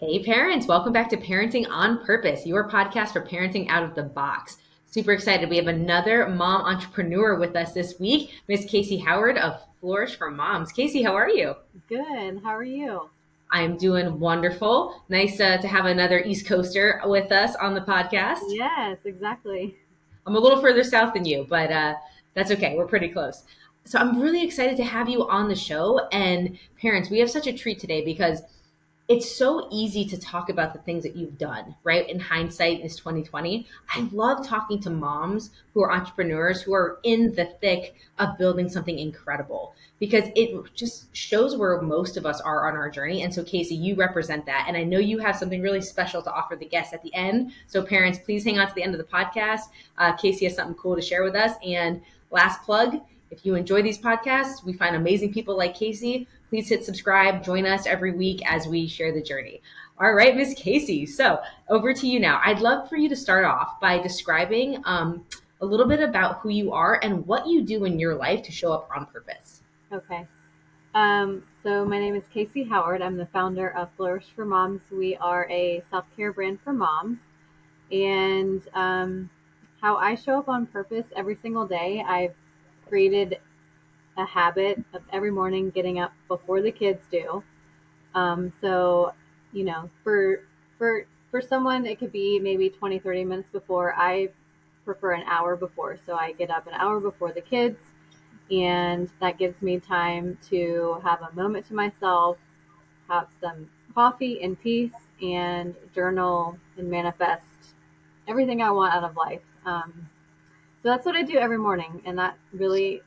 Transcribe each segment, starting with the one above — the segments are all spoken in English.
Hey parents, welcome back to Parenting on Purpose, your podcast for parenting out of the box. Super excited. We have another mom entrepreneur with us this week, Miss Casey Howard of Flourish for Moms. Casey, how are you? Good. How are you? I'm doing wonderful. Nice to have another East Coaster with us on the podcast. Yes, exactly. I'm a little further south than you, but that's okay. We're pretty close. So I'm really excited to have you on the show. And parents, we have such a treat today because it's so easy to talk about the things that you've done, right? In hindsight, it's 2020. I love talking to moms who are entrepreneurs, who are in the thick of building something incredible, because it just shows where most of us are on our journey. And so Casey, you represent that. And I know you have something really special to offer the guests at the end. So parents, please hang on to the end of the podcast. Casey has something cool to share with us. And last plug, if you enjoy these podcasts, we find amazing people like Casey. Please hit subscribe, join us every week as we share the journey. All right, Miss Casey, so over to you now. I'd love for you to start off by describing a little bit about who you are and what you do in your life to show up on purpose. Okay, so my name is Casey Howard. I'm the founder of Flourish for Moms. We are a self-care brand for moms. And how I show up on purpose every single day, I've created a habit of every morning getting up before the kids do. So, you know, for someone, it could be maybe 20, 30 minutes before. I prefer an hour before. So I get up an hour before the kids, and that gives me time to have a moment to myself, have some coffee in peace, and journal and manifest everything I want out of life. So that's what I do every morning. And that really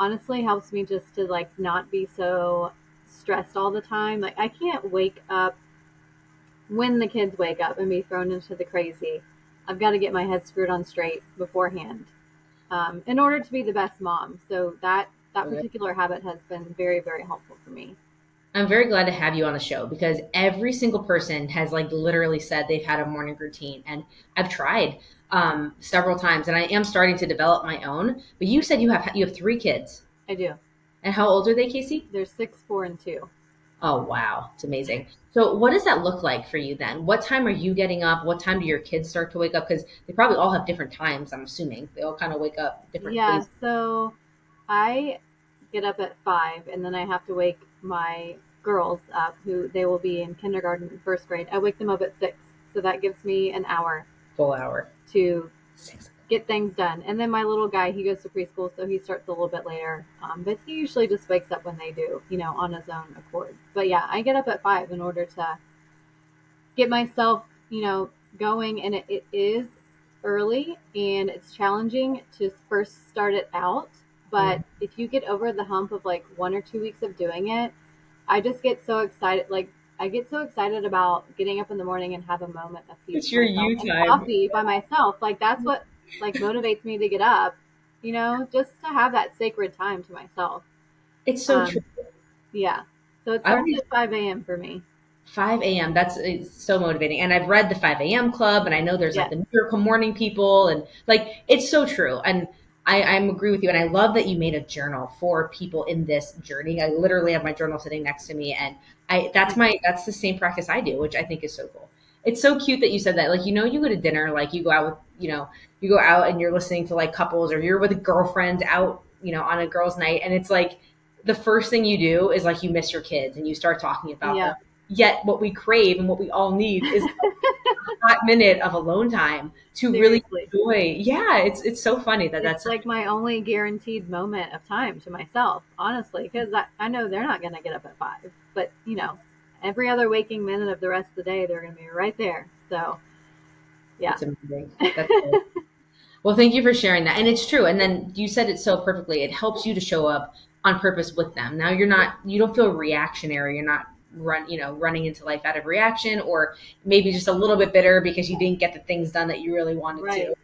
honestly helps me just to like not be so stressed all the time. Like I can't wake up when the kids wake up and be thrown into the crazy. I've got to get my head screwed on straight beforehand in order to be the best mom. So that particular habit has been very, very helpful for me. I'm very glad to have you on the show because every single person has like literally said they've had a morning routine, and I've tried several times, and I am starting to develop my own. But you said you have three kids. I do. And how old are they, Casey? They're 6, 4, and 2. Oh, wow. It's amazing. So what does that look like for you then? What time are you getting up? What time do your kids start to wake up? Because they probably all have different times, I'm assuming. They all kind of wake up different. Yeah. Places. So I get up at 5, and then I have to wake my girls up, who they will be in kindergarten and first grade. I wake them up at 6. So that gives me an hour. Full hour. To get things done. And then my little guy, he goes to preschool, so he starts a little bit later. But he usually just wakes up when they do, you know, on his own accord. But yeah, I get up at 5 in order to get myself, you know, going. And it is early and it's challenging to first start it out. But if you get over the hump of like 1 or 2 weeks of doing it, I just get so excited. Like I get so excited about getting up in the morning and have a moment of peace. It's your you time. Coffee by myself. Like that's what like motivates me to get up, you know, just to have that sacred time to myself. It's so true. Yeah. So it starts at 5 a.m. for me. 5 a.m. That's so motivating. And I've read the 5 a.m. club, and I know there's like the miracle morning people, and like, it's so true. And I agree with you. And I love that you made a journal for people in this journey. I literally have my journal sitting next to me, and that's the same practice I do, which I think is so cool. It's so cute that you said that. Like, you know, you go to dinner, like you go out with, you know, you go out and you're listening to like couples, or you're with a girlfriend out, you know, on a girls' night. And it's like, the first thing you do is like, you miss your kids and you start talking about them. Yet what we crave and what we all need is a hot minute of alone time to really enjoy. Yeah, it's so funny that's like my only guaranteed moment of time to myself, honestly, because I know they're not going to get up at 5, but you know, every other waking minute of the rest of the day, they're going to be right there. So yeah. That's amazing. That's cool. Well, thank you for sharing that. And it's true. And then you said it so perfectly. It helps you to show up on purpose with them. Now you don't feel reactionary. You're not running into life out of reaction, or maybe just a little bit bitter because you didn't get the things done that you really wanted to.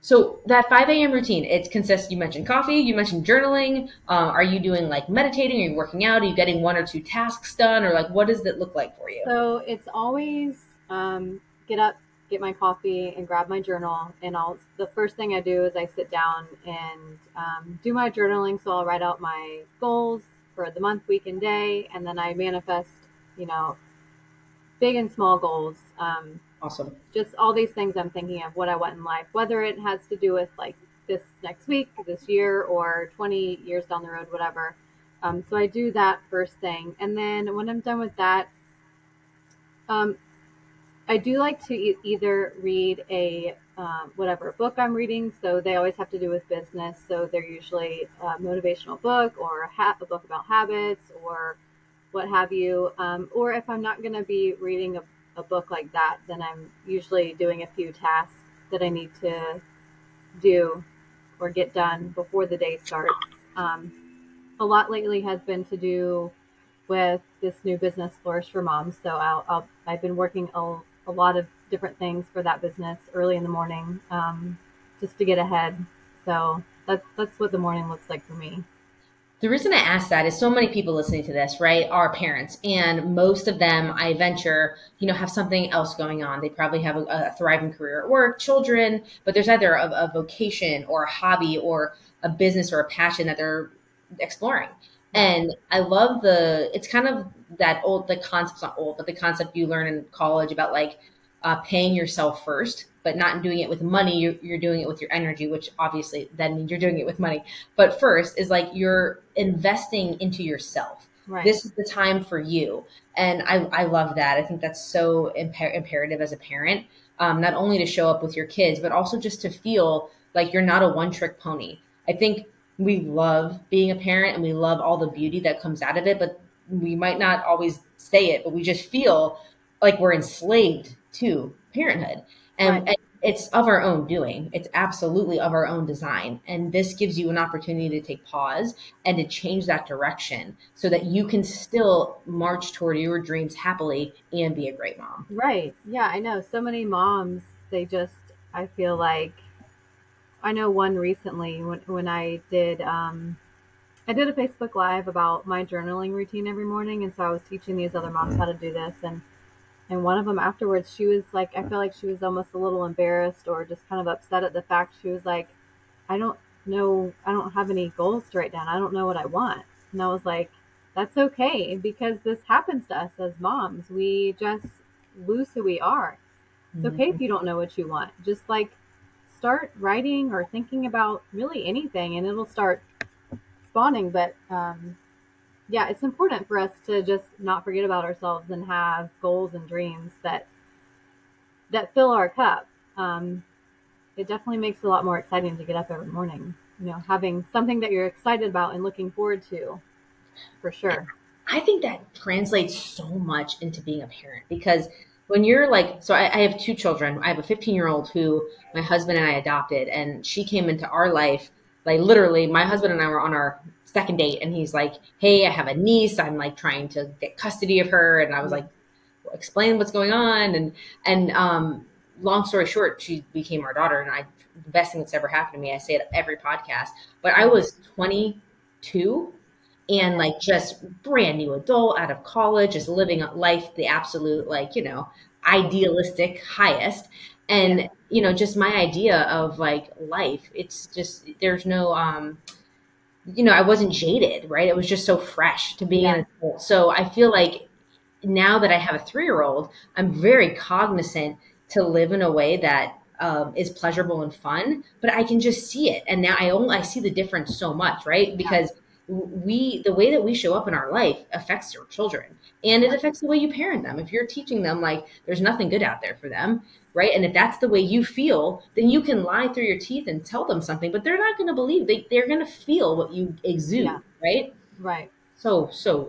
So that 5 a.m. routine, it consists, you mentioned coffee, you mentioned journaling. Are you doing like meditating? Are you working out? Are you getting 1 or 2 tasks done? Or like, what does that look like for you? So it's always get up, get my coffee, and grab my journal. And the first thing I do is I sit down and do my journaling. So I'll write out my goals for the month, week, and day, and then I manifest, you know, big and small goals. Awesome. Just all these things I'm thinking of what I want in life, whether it has to do with like this next week, this year, or 20 years down the road, whatever. So I do that first thing. And then when I'm done with that, I do like to either read a whatever book I'm reading. So they always have to do with business. So they're usually a motivational book or a book about habits or what have you. Or if I'm not going to be reading a book like that, then I'm usually doing a few tasks that I need to do or get done before the day starts. A lot lately has been to do with this new business, Flourish for Moms. So I've been working a lot of different things for that business early in the morning, just to get ahead. So that's what the morning looks like for me. The reason I ask that is so many people listening to this, right, are parents, and most of them, I venture, have something else going on. They probably have a thriving career at work, children, but there's either a vocation or a hobby or a business or a passion that they're exploring. And I love it's kind of that old, the concept's not old, but the concept you learn in college about like paying yourself first, but not doing it with money. You're doing it with your energy, which obviously that means you're doing it with money. But first is like you're investing into yourself. Right. This is the time for you. And I love that. I think that's so imperative as a parent, not only to show up with your kids, but also just to feel like you're not a one trick pony. I think we love being a parent and we love all the beauty that comes out of it, but we might not always say it, but we just feel like we're enslaved to parenthood. And, right. And it's of our own doing. It's absolutely of our own design. And this gives you an opportunity to take pause and to change that direction so that you can still march toward your dreams happily and be a great mom. Right. Yeah, I know. So many moms, I feel like, I know one recently when I did a Facebook Live about my journaling routine every morning. And so I was teaching these other moms how to do this. And one of them afterwards, she was like, I feel like she was almost a little embarrassed or just kind of upset at the fact. She was like, I don't have any goals to write down. I don't know what I want. And I was like, that's okay, because this happens to us as moms. We just lose who we are. It's okay if you don't know what you want. Just like start writing or thinking about really anything and it'll start spawning. But, yeah, it's important for us to just not forget about ourselves and have goals and dreams that fill our cup. It definitely makes it a lot more exciting to get up every morning, having something that you're excited about and looking forward to, for sure. I think that translates so much into being a parent, because when you're like, so I have two children. I have a 15-year-old who my husband and I adopted, and she came into our life. Like literally, my husband and I were on our second date, and he's like, hey, I have a niece. I'm like trying to get custody of her. And I was like, explain what's going on. And long story short, she became our daughter. And the best thing that's ever happened to me, I say it every podcast, but I was 22 and like just brand new adult out of college, just living life, the absolute, like, idealistic highest. And, just my idea of like life, it's just, there's no, I wasn't jaded, right? It was just so fresh to being an adult. So I feel like now that I have a 3-year-old, I'm very cognizant to live in a way that is pleasurable and fun, but I can just see it. And now I see the difference so much, right? Because the way that we show up in our life affects your children, and it affects the way you parent them. If you're teaching them, like, there's nothing good out there for them, right? And if that's the way you feel, then you can lie through your teeth and tell them something, but they're not going to believe. They're going to feel what you exude, right? Right. So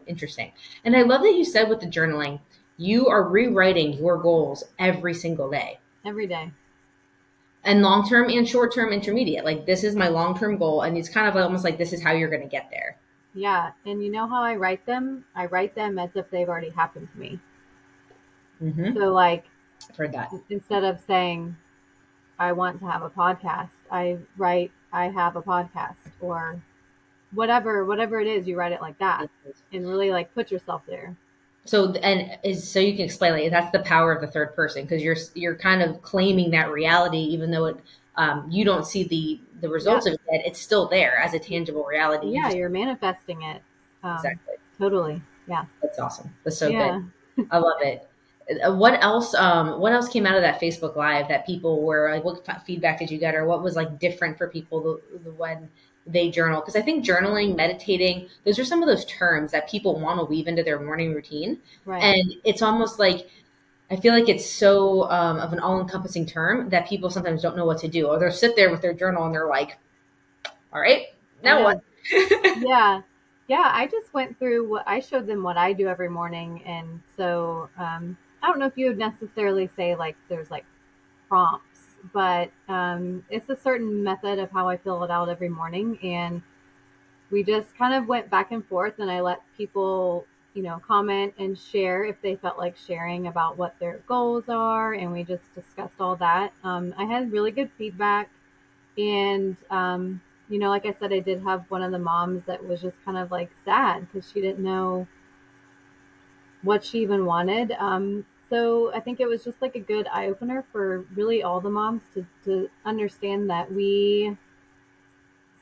interesting. And I love that you said with the journaling, you are rewriting your goals every single day. Every day. And long-term and short-term intermediate. Like, this is my long-term goal. And it's kind of almost like this is how you're going to get there. Yeah. And you know how I write them? I write them as if they've already happened to me. Mm-hmm. So like, I've heard that. Instead of saying, I want to have a podcast, I write, I have a podcast, or whatever it is, you write it like that and really like put yourself there. So, so you can explain, like, that's the power of the third person, because you're kind of claiming that reality, even though it, you don't see the results of it, it's still there as a tangible reality. Yeah, you're manifesting it. Exactly. Totally. Yeah. That's awesome. That's so good. I love it. What else came out of that Facebook Live that people were like, what feedback did you get, or what was like different for people when they journal? Because I think journaling, meditating, those are some of those terms that people want to weave into their morning routine. Right. And it's almost like, I feel like it's so of an all-encompassing term that people sometimes don't know what to do, or they'll sit there with their journal and they're like, all right, now what? Yeah. Yeah. I just went through I showed them what I do every morning. And so I don't know if you would necessarily say like there's like prompts, but it's a certain method of how I fill it out every morning. And we just kind of went back and forth, and I let people, you know, comment and share if they felt like sharing about what their goals are. And we just discussed all that. I had really good feedback. And, you know, like I said, I did have one of the moms that was just kind of like sad because she didn't know what she even wanted. So I think it was just like a good eye opener for really all the moms to understand that we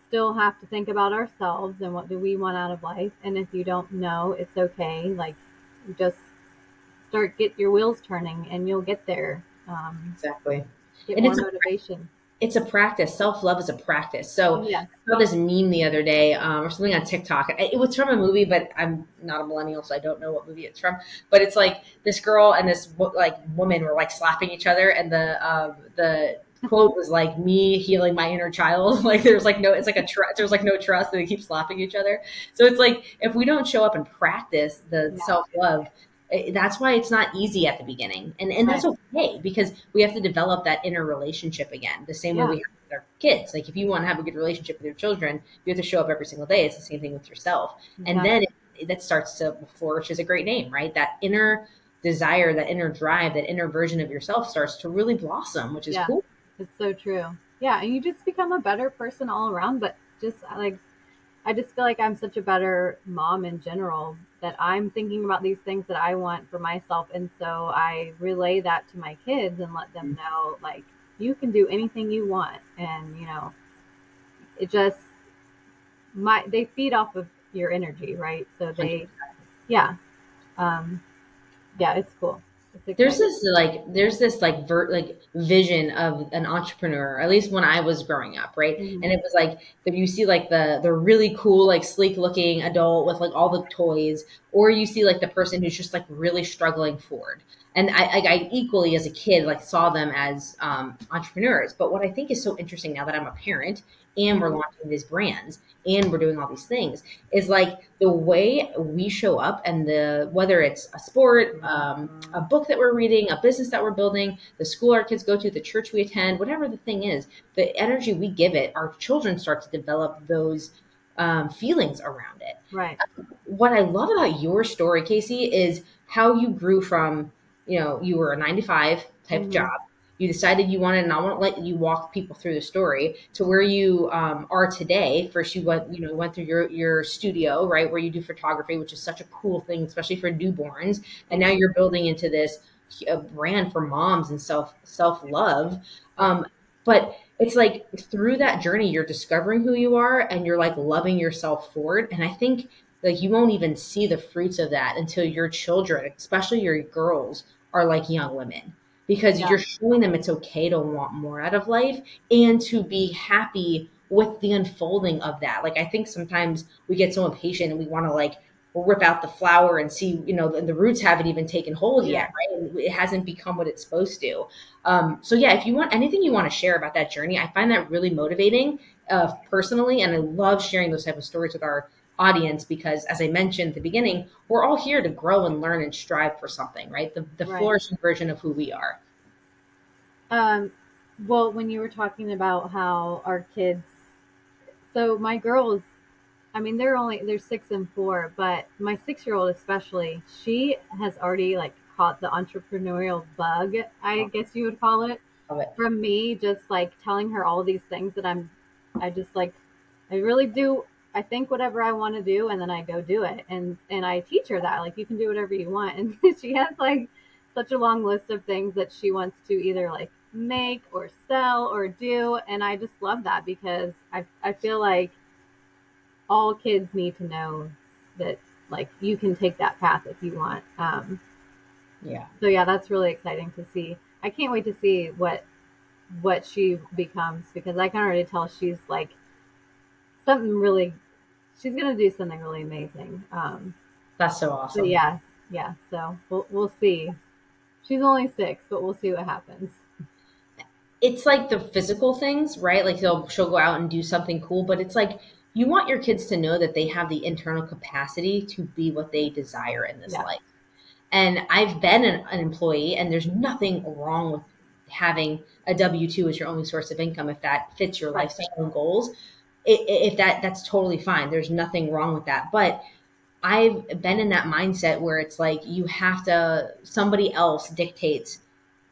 still have to think about ourselves and what do we want out of life. And if you don't know, it's okay. Like, just get your wheels turning and you'll get there. Exactly. Get more motivation. It's a practice. Self-love is a practice. So yeah. I saw this meme the other day or something on TikTok. It was from a movie, but I'm not a millennial, so I don't know what movie it's from. But it's like this girl and this like woman were like slapping each other, and the quote was like, me healing my inner child. Like there's like no, it's like a trust. There's like no trust, and they keep slapping each other. So it's like, if we don't show up and practice the self-love, that's why it's not easy at the beginning. And that's okay, because we have to develop that inner relationship again, the same way we have with our kids. Like if you want to have a good relationship with your children, you have to show up every single day. It's the same thing with yourself. And then that starts to flourish is a great name, right? That inner desire, that inner drive, that inner version of yourself starts to really blossom, which is cool. It's so true. Yeah. And you just become a better person all around, but just like, I just feel like I'm such a better mom in general, that I'm thinking about these things that I want for myself. And so I relay that to my kids and let them know, like, you can do anything you want. And, you know, it just, they feed off of your energy, right? So they, it's cool. There's this vision of an entrepreneur, at least when I was growing up, right? Mm-hmm. And it was like, you see like the really cool, like sleek looking adult with like all the toys, or you see like the person who's just like really struggling forward. And I equally as a kid, like saw them as entrepreneurs. But what I think is so interesting now that I'm a parent and we're launching these brands and we're doing all these things is like the way we show up and whether it's a sport, a book that we're reading, a business that we're building, the school our kids go to, the church we attend, whatever the thing is, the energy we give it, our children start to develop those feelings around it. Right. What I love about your story, Casey, is how you grew from, you know, you were a 9-to-5 type job. You decided you wanted, and I won't let you walk people through the story to where you are today. First, you went through your studio, right, where you do photography, which is such a cool thing, especially for newborns. And now you're building into this brand for moms and self-love. But it's like through that journey, you're discovering who you are, and you're like loving yourself forward. And I think like you won't even see the fruits of that until your children, especially your girls, are like young women. Because you're showing them it's okay to want more out of life and to be happy with the unfolding of that. Like, I think sometimes we get so impatient and we want to like rip out the flower and see, you know, the roots haven't even taken hold yet, right? And it hasn't become what it's supposed to. So if you want anything you want to share about that journey, I find that really motivating personally. And I love sharing those type of stories with our audience, because as I mentioned at the beginning, we're all here to grow and learn and strive for something, right? The flourishing version of who we are. Well, when you were talking about how our kids, so my girls, I mean, they're 6 and 4, but my 6-year-old especially, she has already like caught the entrepreneurial bug, I guess you would call it, from me, just like telling her all these things that I really do. I think whatever I want to do, and then I go do it. And I teach her that, like, you can do whatever you want. And she has like such a long list of things that she wants to either like make or sell or do. And I just love that, because I feel like all kids need to know that like you can take that path if you want. Yeah. So yeah, that's really exciting to see. I can't wait to see what she becomes, because I can already tell she's like she's going to do something really amazing. That's so awesome. Yeah. Yeah. So we'll see. She's only 6, but we'll see what happens. It's like the physical things, right? Like she'll go out and do something cool, but it's like you want your kids to know that they have the internal capacity to be what they desire in this life. And I've been an employee, and there's nothing wrong with having a W-2 as your only source of income if that fits your lifestyle goals. If that's totally fine. There's nothing wrong with that. But I've been in that mindset where it's like somebody else dictates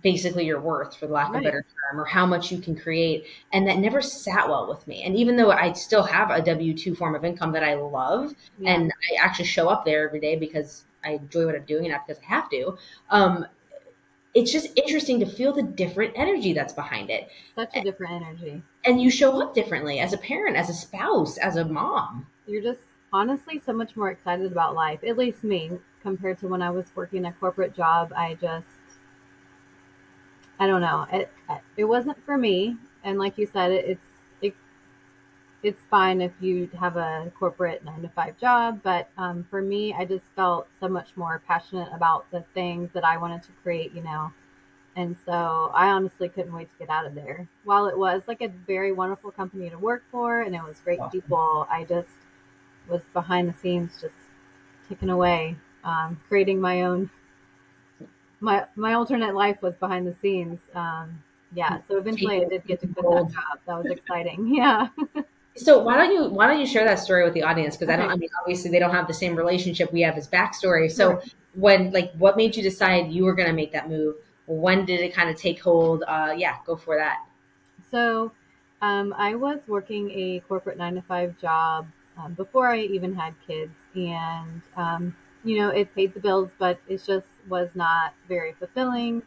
basically your worth, for lack of a better term, or how much you can create. And that never sat well with me. And even though I still have a W-2 form of income that I love, and I actually show up there every day because I enjoy what I'm doing and not because I have to, it's just interesting to feel the different energy that's behind it. Such a different energy. And you show up differently as a parent, as a spouse, as a mom. You're just honestly so much more excited about life, at least me, compared to when I was working a corporate job. I don't know. It wasn't for me. And like you said, it's fine if you have a corporate 9-to-5 job. But for me, I just felt so much more passionate about the things that I wanted to create, And so I honestly couldn't wait to get out of there. While it was like a very wonderful company to work for, and it was great people, I just was behind the scenes just ticking away, creating my own, my alternate life was behind the scenes. So eventually I did get to quit that job. That was exciting. Yeah. So why don't you share that story with the audience? Because obviously they don't have the same relationship we have as backstory. So what made you decide you were going to make that move? When did it kind of take hold? Go for that. So I was working a corporate 9-to-5 job before I even had kids, and it paid the bills, but it just was not very fulfilling.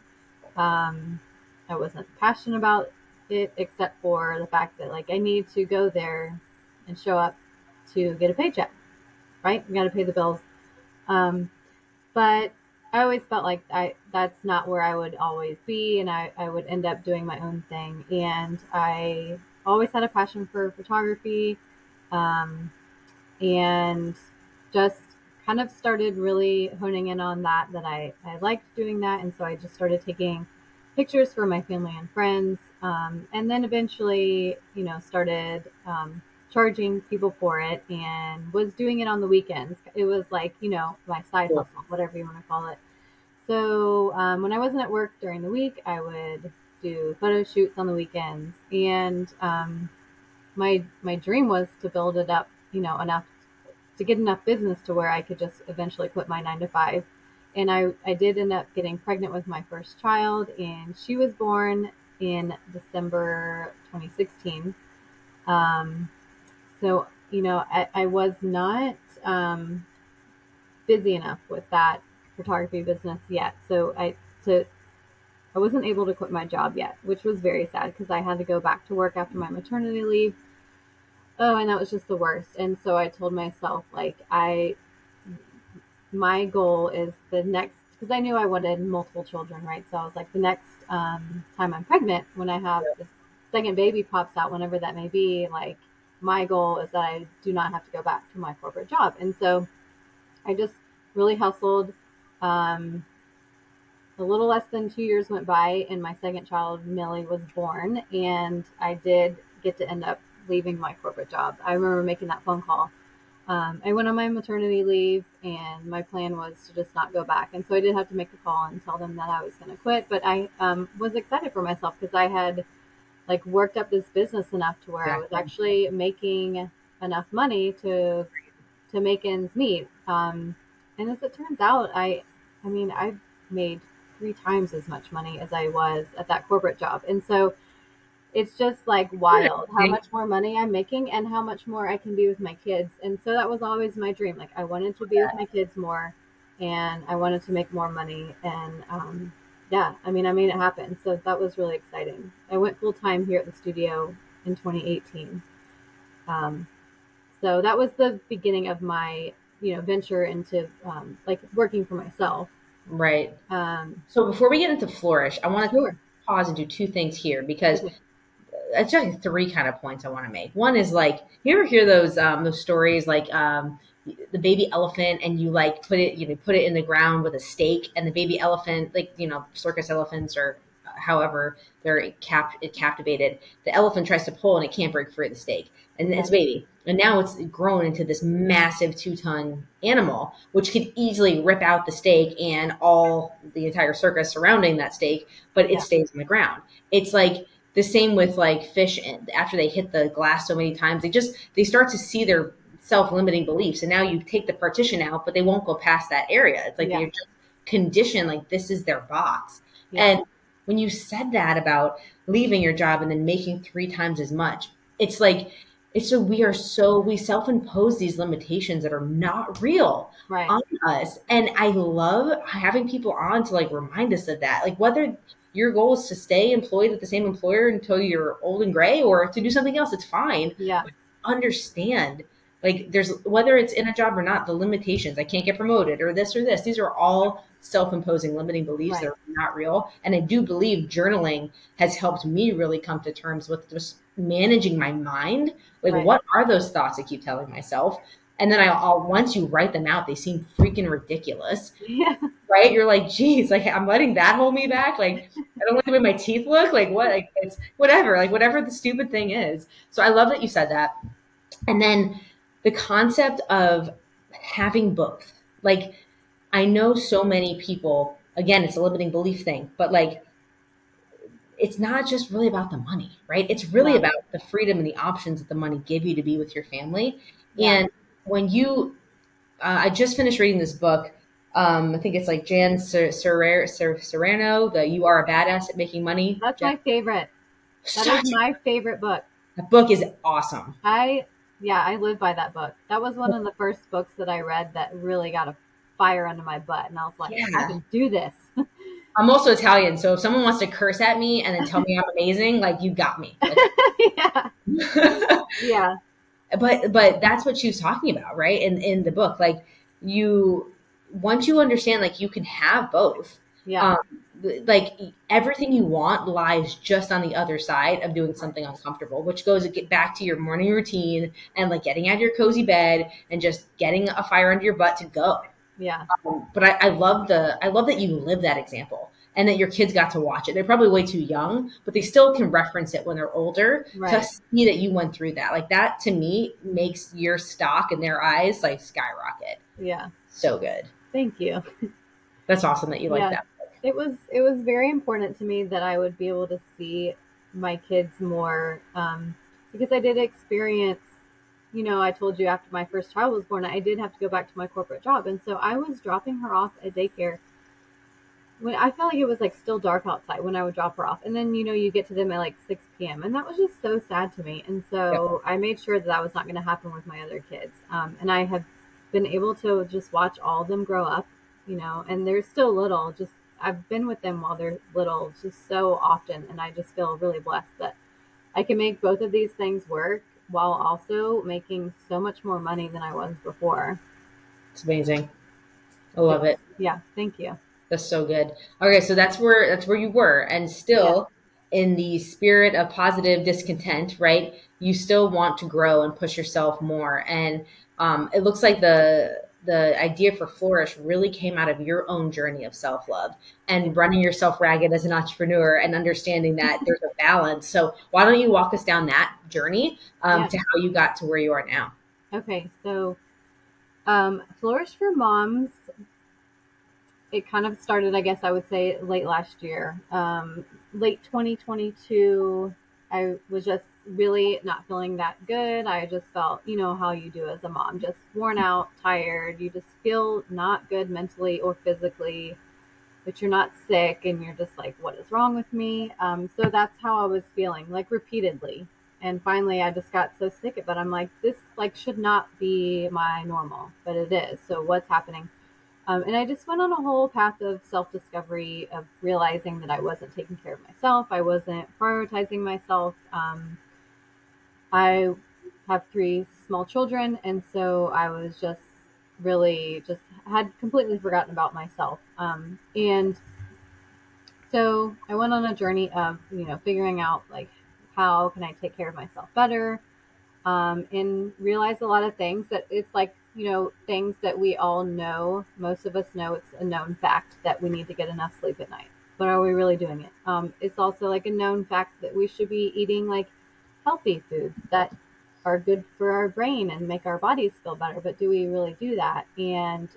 I wasn't passionate about it, except for the fact that I need to go there and show up to get a paycheck, right? You got to pay the bills. But I always felt like that's not where I would always be, and I would end up doing my own thing. And I always had a passion for photography, and just kind of started really honing in on that I liked doing that. And so I just started taking pictures for my family and friends. And then eventually, started charging people for it, and was doing it on the weekends. It was my side hustle, whatever you want to call it. So when I wasn't at work during the week, I would do photo shoots on the weekends. And my dream was to build it up, enough to get enough business to where I could just eventually quit my 9-to-5. And I did end up getting pregnant with my first child, and she was born in December 2016. I was not busy enough with that photography business yet. So I wasn't able to quit my job yet, which was very sad because I had to go back to work after my maternity leave. Oh, and that was just the worst. And so I told myself, my goal is the next, because I knew I wanted multiple children, right? So I was like, the next time I'm pregnant, when I have this second baby pops out, whenever that may be, my goal is that I do not have to go back to my corporate job. And so I just really hustled. A little less than 2 years went by, and my second child, Millie, was born, and I did get to end up leaving my corporate job. I remember making that phone call. I went on my maternity leave, and my plan was to just not go back. And so I did have to make a call and tell them that I was going to quit. But I was excited for myself because I had worked up this business enough to where I was actually making enough money to make ends meet. And as it turns out, I made 3 times as much money as I was at that corporate job. And so it's just wild how much more money I'm making and how much more I can be with my kids. And so that was always my dream. I wanted to be with my kids more, and I wanted to make more money. And I made it happen. So that was really exciting. I went full time here at the studio in 2018. So that was the beginning of my, venture into working for myself. Right. So before we get into Flourish, I want to pause and do two things here, because it's just three kind of points I want to make. One is, like, you ever hear those stories, like, the baby elephant, and you like put it in the ground with a stake, and the baby elephant, like, circus elephants or however they're captivated, the elephant tries to pull and it can't break free of the stake, and it's baby. And now it's grown into this massive 2-ton animal, which could easily rip out the stake and all the entire circus surrounding that stake, but it stays on the ground. It's like the same with, like, fish. After they hit the glass so many times, they start to see their self-limiting beliefs. And now you take the partition out, but they won't go past that area. It's like you're just conditioned, like, this is their box. Yeah. And when you said that about leaving your job and then making 3 times as much, it's like, we self-impose these limitations that are not real on us. And I love having people on to, like, remind us of that. Like, whether your goal is to stay employed at the same employer until you're old and gray, or to do something else, it's fine. Yeah. But understand, like, whether it's in a job or not, the limitations, I can't get promoted or this, these are all self-imposing limiting beliefs that are not real. And I do believe journaling has helped me really come to terms with just managing my mind. Like, what are those thoughts I keep telling myself? And then once you write them out, they seem freaking ridiculous, right? You're like, geez, like, I'm letting that hold me back. Like, I don't like the way my teeth look. Like, what? Like, it's whatever. Like, whatever the stupid thing is. So I love that you said that. And then the concept of having both. Like, I know so many people, again, it's a limiting belief thing, but, like, it's not just really about the money, right? It's really about the freedom and the options that the money give you to be with your family. Yeah. And when you, I just finished reading this book. I think it's like Jen Sincero, the You Are a Badass at Making Money. That's my favorite. That is my favorite book. The book is awesome. I live by that book. That was one of the first books that I read that really got a fire under my butt. And I was like, I can do this. I'm also Italian. So if someone wants to curse at me and then tell me I'm amazing, like, you got me. Like, yeah. But that's what she was talking about, right? In the book, like, once you understand, like, you can have both. Yeah. Like, everything you want lies just on the other side of doing something uncomfortable, which goes back to your morning routine and, like, getting out of your cozy bed and just getting a fire under your butt to go. Yeah. But I love that you live that example and that your kids got to watch it. They're probably way too young, but they still can reference it when they're older to see that you went through that. Like, that to me makes your stock in their eyes, like, skyrocket. Yeah. So good. Thank you. That's awesome that you like that. It was very important to me that I would be able to see my kids more, because I did experience, I told you after my first child was born, I did have to go back to my corporate job. And so I was dropping her off at daycare when I felt like it was, like, still dark outside when I would drop her off. And then, you get to them at like 6 p.m. And that was just so sad to me. And so I made sure that was not going to happen with my other kids. And I have been able to just watch all of them grow up, and they're still little. Just, I've been with them while they're little just so often. And I just feel really blessed that I can make both of these things work while also making so much more money than I was before. It's amazing. I love it. Yeah. Thank you. That's so good. Okay. So that's where you were, and still in the spirit of positive discontent, right? You still want to grow and push yourself more. And, it looks like the idea for Flourish really came out of your own journey of self-love and running yourself ragged as an entrepreneur and understanding that there's a balance. So why don't you walk us down that journey to how you got to where you are now? Okay. So Flourish for Moms, it kind of started, I guess I would say, late last year. Late 2022, I was just really not feeling that good. I just felt, how you do as a mom, just worn out, tired. You just feel not good mentally or physically, but you're not sick. And you're just like, what is wrong with me? So that's how I was feeling, like, repeatedly. And finally, I just got so sick of it. I'm like, this, like, should not be my normal, but it is. So what's happening? And I just went on a whole path of self-discovery, of realizing that I wasn't taking care of myself. I wasn't prioritizing myself. I have 3 small children, and so I was just really just had completely forgotten about myself. And so I went on a journey of, figuring out like, how can I take care of myself better? And realized a lot of things that it's like, things that we all know, most of us know it's a known fact that we need to get enough sleep at night, but are we really doing it? It's also like a known fact that we should be eating like healthy foods that are good for our brain and make our bodies feel better. But do we really do that? And,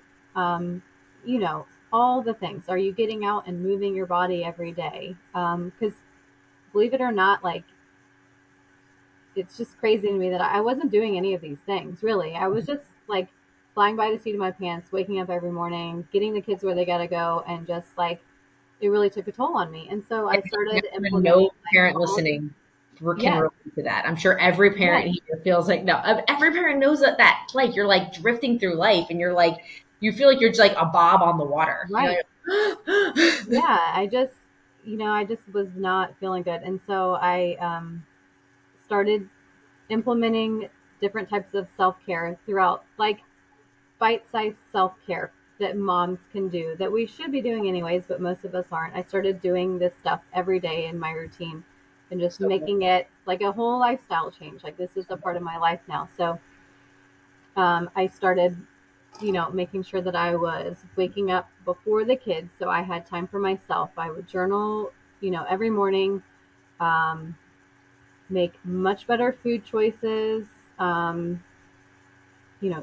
all the things, are you getting out and moving your body every day? 'Cause believe it or not, like, it's just crazy to me that I wasn't doing any of these things, really. I was just like flying by the seat of my pants, waking up every morning, getting the kids where they got to go. And just like, it really took a toll on me. And so I started implementing. No parent listening can relate to that. I'm sure every parent here feels like, no, every parent knows that like, you're like drifting through life and you're like, you feel like you're just like a bob on the water. Right. I just was not feeling good. And so I, started implementing different types of self-care throughout, like bite-sized self-care that moms can do that we should be doing anyways, but most of us aren't. I started doing this stuff every day in my routine and just making it like a whole lifestyle change. Like this is a part of my life now. So I started, making sure that I was waking up before the kids. So I had time for myself. I would journal, every morning, make much better food choices,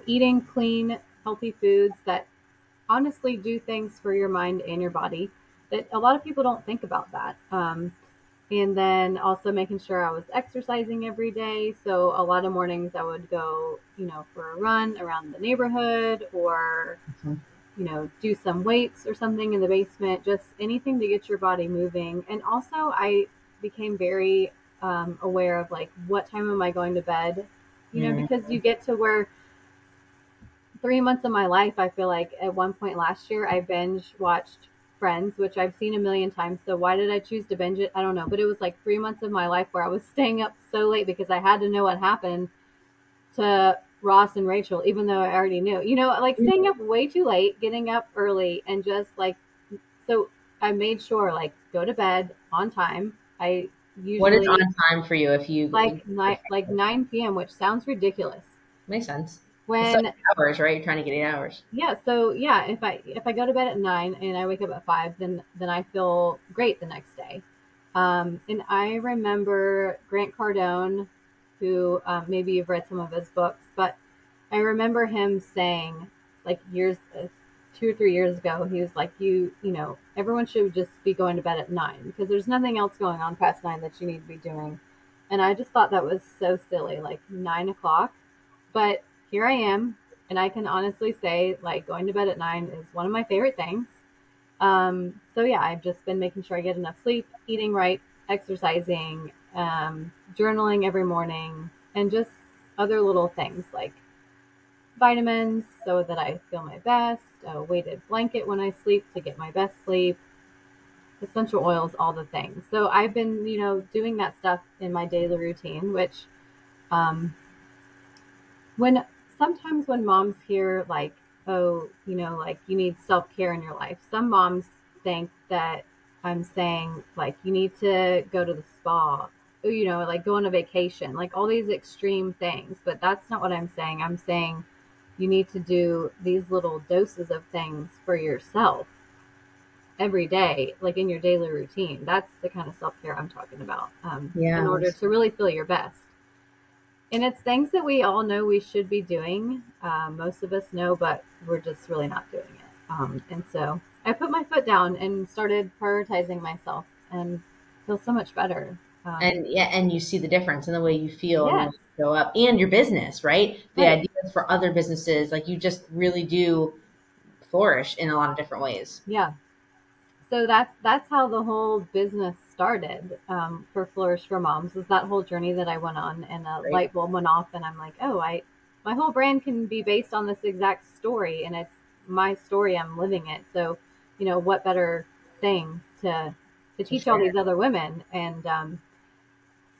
eating clean, healthy foods that honestly do things for your mind and your body that a lot of people don't think about that. And then also making sure I was exercising every day. So a lot of mornings I would go, for a run around the neighborhood or, do some weights or something in the basement, just anything to get your body moving. And also I became very aware of like, what time am I going to bed? Because you get to where 3 months of my life, I feel like at one point last year, I binge watched Friends, which I've seen a million times. So why did I choose to binge it? I don't know. But it was like 3 months of my life where I was staying up so late because I had to know what happened to Ross and Rachel, even though I already knew, like staying up way too late, getting up early and just like, so I made sure like go to bed on time. I usually, what is on time for you if you like 9 p.m., which sounds ridiculous. Makes sense. When like hours, right? You're trying to get 8 hours. Yeah. So yeah, if I go to bed at 9 and I wake up at 5, then I feel great the next day. And I remember Grant Cardone, who maybe you've read some of his books, but I remember him saying like 2 or 3 years ago, he was like, everyone should just be going to bed at 9 because there's nothing else going on past 9 that you need to be doing. And I just thought that was so silly, like 9 o'clock, but here I am. And I can honestly say like going to bed at 9 is one of my favorite things. So yeah, I've just been making sure I get enough sleep, eating right, exercising, journaling every morning and just other little things like vitamins so that I feel my best, a weighted blanket when I sleep to get my best sleep, essential oils, all the things. So I've been, doing that stuff in my daily routine, which, when moms hear like, oh, like you need self-care in your life, some moms think that I'm saying like, you need to go to the spa, like go on a vacation, like all these extreme things, but that's not what I'm saying. I'm saying you need to do these little doses of things for yourself every day, like in your daily routine. That's the kind of self-care I'm talking about in order to really feel your best. And it's things that we all know we should be doing. Most of us know, but we're just really not doing it. And so I put my foot down and started prioritizing myself and feel so much better. And you see the difference in the way you feel when you show up and your business, right? The ideas for other businesses, like you just really do flourish in a lot of different ways. Yeah. So that's how the whole business started for Flourish for Moms, is that whole journey that I went on, and a light bulb went off and I'm like, oh, my whole brand can be based on this exact story, and it's my story. I'm living it. So, what better thing to teach all these other women. And,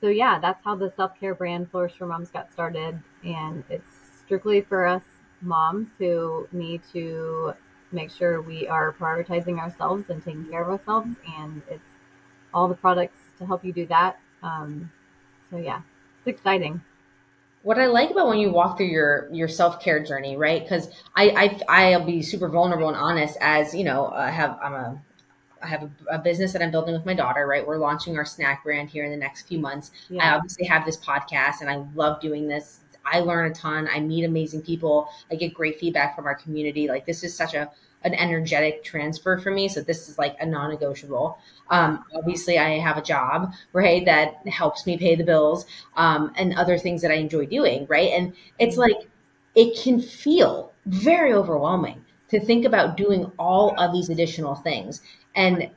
so yeah, that's how the self-care brand Flourish for Moms got started, and it's strictly for us moms who need to make sure we are prioritizing ourselves and taking care of ourselves. And it's all the products to help you do that. So yeah, it's exciting. What I like about when you walk through your self-care journey, right? Because I'll be super vulnerable and honest, as you know, I have a business that I'm building with my daughter, right? We're launching our snack brand here in the next few months. Yeah. I obviously have this podcast and I love doing this. I learn a ton. I meet amazing people. I get great feedback from our community. Like, this is such an energetic transfer for me. So this is like a non-negotiable. Obviously I have a job, right, that helps me pay the bills, and other things that I enjoy doing, right? And it's like, it can feel very overwhelming to think about doing all of these additional things. And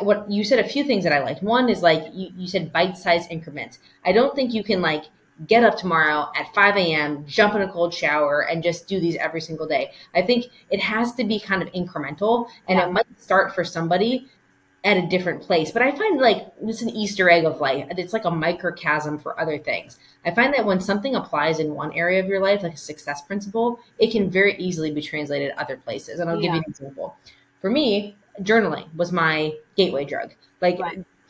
what you said, a few things that I liked. One is, like, you said bite-sized increments. I don't think you can like get up tomorrow at 5 a.m., jump in a cold shower, and just do these every single day. I think it has to be kind of incremental, and it might start for somebody at a different place. But I find, like, it's an Easter egg of life. It's like a microcosm for other things. I find that when something applies in one area of your life, like a success principle, it can very easily be translated other places. And I'll give you an example. For me, journaling was my gateway drug. Like,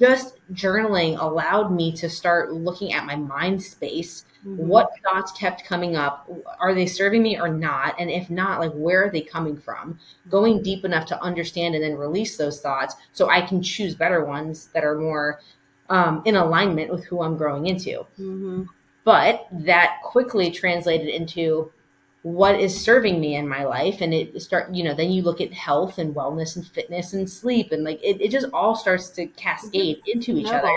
just journaling allowed me to start looking at my mind space, what thoughts kept coming up, are they serving me or not? And if not, like, where are they coming from? Going deep enough to understand and then release those thoughts so I can choose better ones that are more in alignment with who I'm growing into. Mm-hmm. But that quickly translated into what is serving me in my life. And it start, you know, then you look at health and wellness and fitness and sleep, and like, it just all starts to cascade into each other.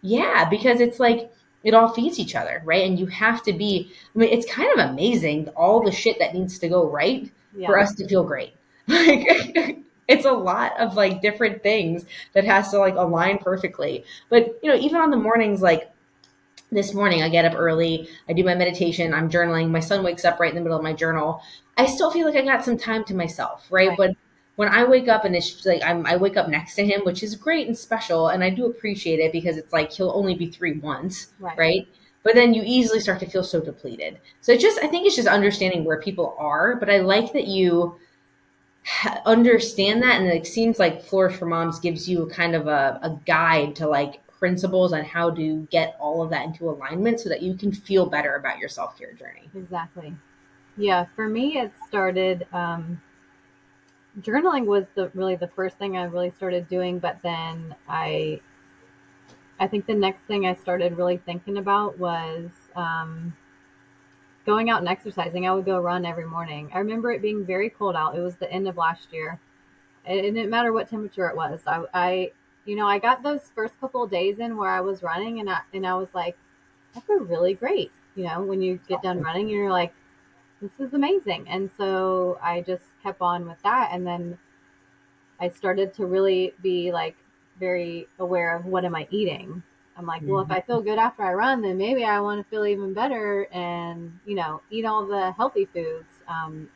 Yeah. Because it's like, it all feeds each other. Right. And you have to be, I mean, it's kind of amazing all the shit that needs to go right for us to feel great. Like, it's a lot of like different things that has to like align perfectly. But, you know, even on the mornings, like, this morning, I get up early, I do my meditation, I'm journaling, my son wakes up right in the middle of my journal. I still feel like I got some time to myself, right? But when I wake up and it's like, I wake up next to him, which is great and special, and I do appreciate it because it's like, he'll only be 3 once, right? But then you easily start to feel so depleted. So it's just, I think it's just understanding where people are, but I like that you understand that, and it seems like Flourish for Moms gives you kind of a guide to like, principles on how to get all of that into alignment so that you can feel better about your self-care journey. Exactly. Yeah. For me, it started, journaling was really the first thing I really started doing. But then I think the next thing I started really thinking about was, going out and exercising. I would go run every morning. I remember it being very cold out. It was the end of last year. It didn't matter what temperature it was. I got those first couple of days in where I was running, and I was like, I feel really great. You know, when you get done running, you're like, this is amazing. And so I just kept on with that. And then I started to really be like very aware of what am I eating? I'm like, well, if I feel good after I run, then maybe I want to feel even better and, you know, eat all the healthy foods,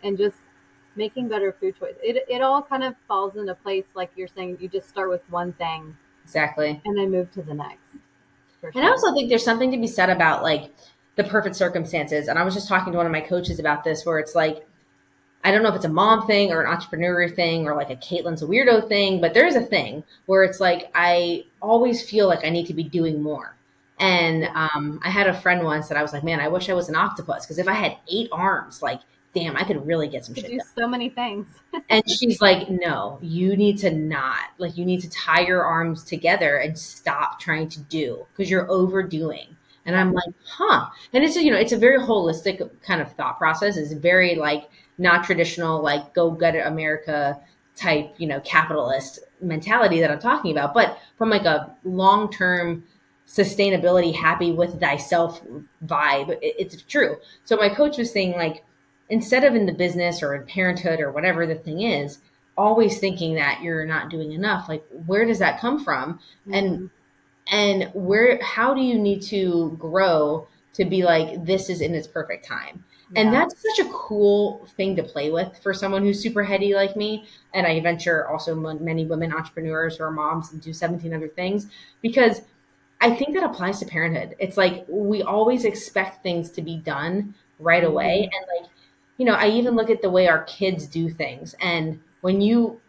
and just making better food choices. It all kind of falls into place. Like you're saying, you just start with one thing. Exactly. And then move to the next. Sure. And I also think there's something to be said about like the perfect circumstances. And I was just talking to one of my coaches about this, where it's like, I don't know if it's a mom thing or an entrepreneur thing or like a Caitlin's a weirdo thing, but there is a thing where it's like, I always feel like I need to be doing more. And I had a friend once that I was like, man, I wish I was an octopus. Because if I had 8 arms, like, damn, I could really get some shit done. Do so many things. And she's like, no, you need to not. Like, you need to tie your arms together and stop trying to do, because you're overdoing. And I'm like, huh. And it's, you know, it's a very holistic kind of thought process. It's very like not traditional, like go get it America type, you know, capitalist mentality that I'm talking about. But from like a long-term sustainability, happy with thyself vibe, it's true. So my coach was saying, like, instead of in the business or in parenthood or whatever the thing is, always thinking that you're not doing enough, like, where does that come from? And where, how do you need to grow to be like, this is in its perfect time? Yeah. And that's such a cool thing to play with for someone who's super heady like me. And I venture also many women entrepreneurs who are moms and do 17 other things, because I think that applies to parenthood. It's like, we always expect things to be done right away. And like, you know, I even look at the way our kids do things. And when you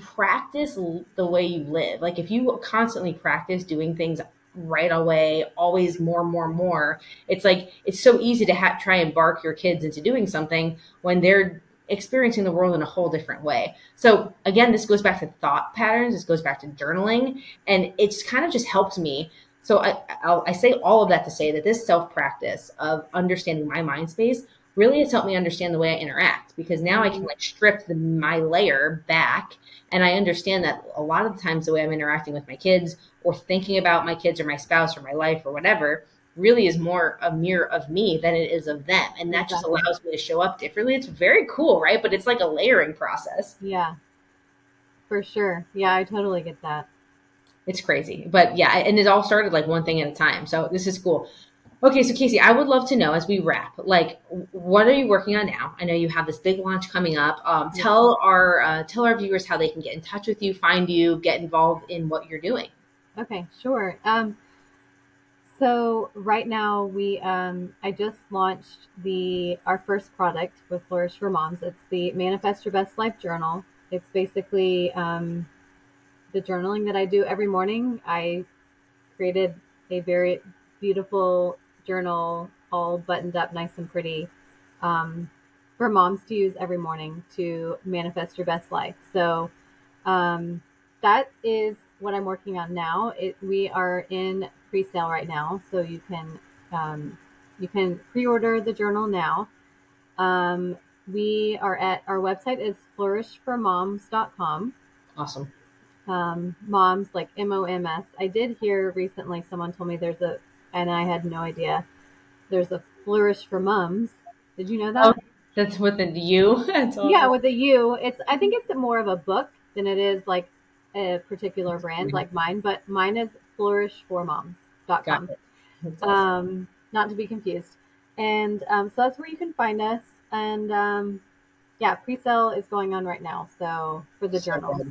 practice the way you live, like if you constantly practice doing things right away, always more, it's like, it's so easy to try and bark your kids into doing something when they're experiencing the world in a whole different way. So again, this goes back to thought patterns. This goes back to journaling. And it's kind of just helped me. So I say all of that to say that this self-practice of understanding my mind space really has helped me understand the way I interact, because now I can like strip my layer back, and I understand that a lot of the times the way I'm interacting with my kids or thinking about my kids or my spouse or my life or whatever really is more a mirror of me than it is of them. And that just allows me to show up differently. It's very cool, right? But it's like a layering process. Yeah, for sure. Yeah, I totally get that. It's crazy. But yeah, and it all started like one thing at a time. So this is cool. Okay, so Casey, I would love to know as we wrap, like, what are you working on now? I know you have this big launch coming up. Tell our viewers how they can get in touch with you, find you, get involved in what you're doing. Okay, sure. So right now I just launched our first product with Flourish for Moms. It's the Manifest Your Best Life Journal. It's basically the journaling that I do every morning. I created a very beautiful journal, all buttoned up, nice and pretty, for moms to use every morning to manifest your best life. So that is what I'm working on now. We are in pre-sale right now, so you can pre-order the journal now. We are at our website is flourishformoms.com. Awesome. Moms like MOMS. I did hear recently someone told me there's a, and I had no idea, there's a Flourish for Moms. Did you know that? Oh, that's with a U? Yeah, with a U. I think it's more of a book than it is like a particular brand like mine, but mine is flourishformoms.com. Awesome. Not to be confused. And so that's where you can find us. And yeah, pre-sale is going on right now. So for the journals.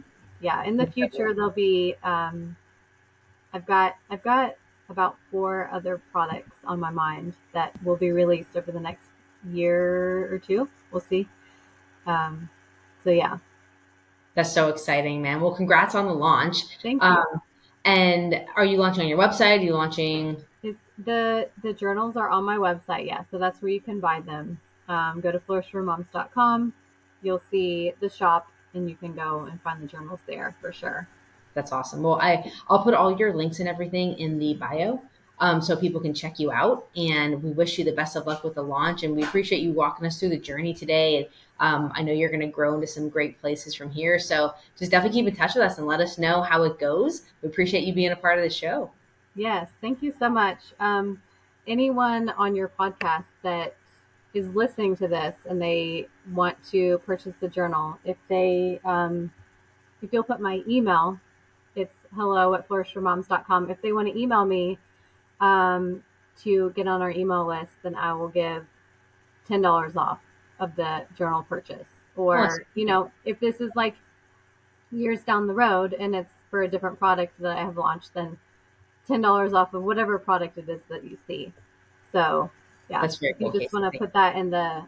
Yeah, in the future, there'll be, I've got about 4 other products on my mind that will be released over the next year or 2. We'll see. So yeah. That's so exciting, man. Well, congrats on the launch. Thank you. And are you launching on your website? Are you launching? The journals are on my website. Yeah. So that's where you can buy them. Go to flourishformoms.com. You'll see the shop and you can go and find the journals there for sure. That's awesome. Well, I'll put all your links and everything in the bio so people can check you out. And we wish you the best of luck with the launch. And we appreciate you walking us through the journey today. And I know you're going to grow into some great places from here. So just definitely keep in touch with us and let us know how it goes. We appreciate you being a part of the show. Yes. Thank you so much. Anyone on your podcast that is listening to this and they want to purchase the journal, if you'll put my email, it's hello@flourishformoms.com. If they want to email me to get on our email list, then I will give $10 off of the journal purchase. Or, if this is like years down the road and it's for a different product that I have launched, then $10 off of whatever product it is that you see. So yeah, that's very cool. You just want to put that in the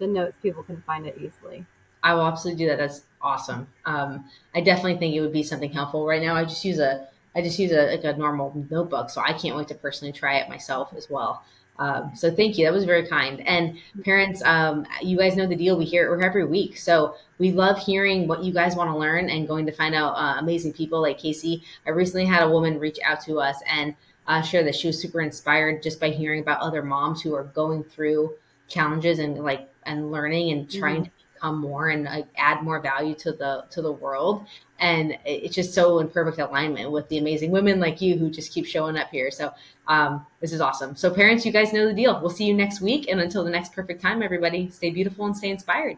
notes, people can find it easily. I will absolutely do that. That's awesome. I definitely think it would be something helpful. Right now, I just use a like a normal notebook, so I can't wait to personally try it myself as well. So thank you. That was very kind. And parents, you guys know the deal. We hear it every week. So we love hearing what you guys want to learn and going to find out amazing people like Casey. I recently had a woman reach out to us and share that she was super inspired just by hearing about other moms who are going through challenges and learning and trying to become more and add more value to the world. And it's just so in perfect alignment with the amazing women like you who just keep showing up here. So this is awesome. So parents, you guys know the deal. We'll see you next week. And until the next perfect time, everybody, stay beautiful and stay inspired.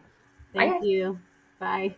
Thank you. Bye.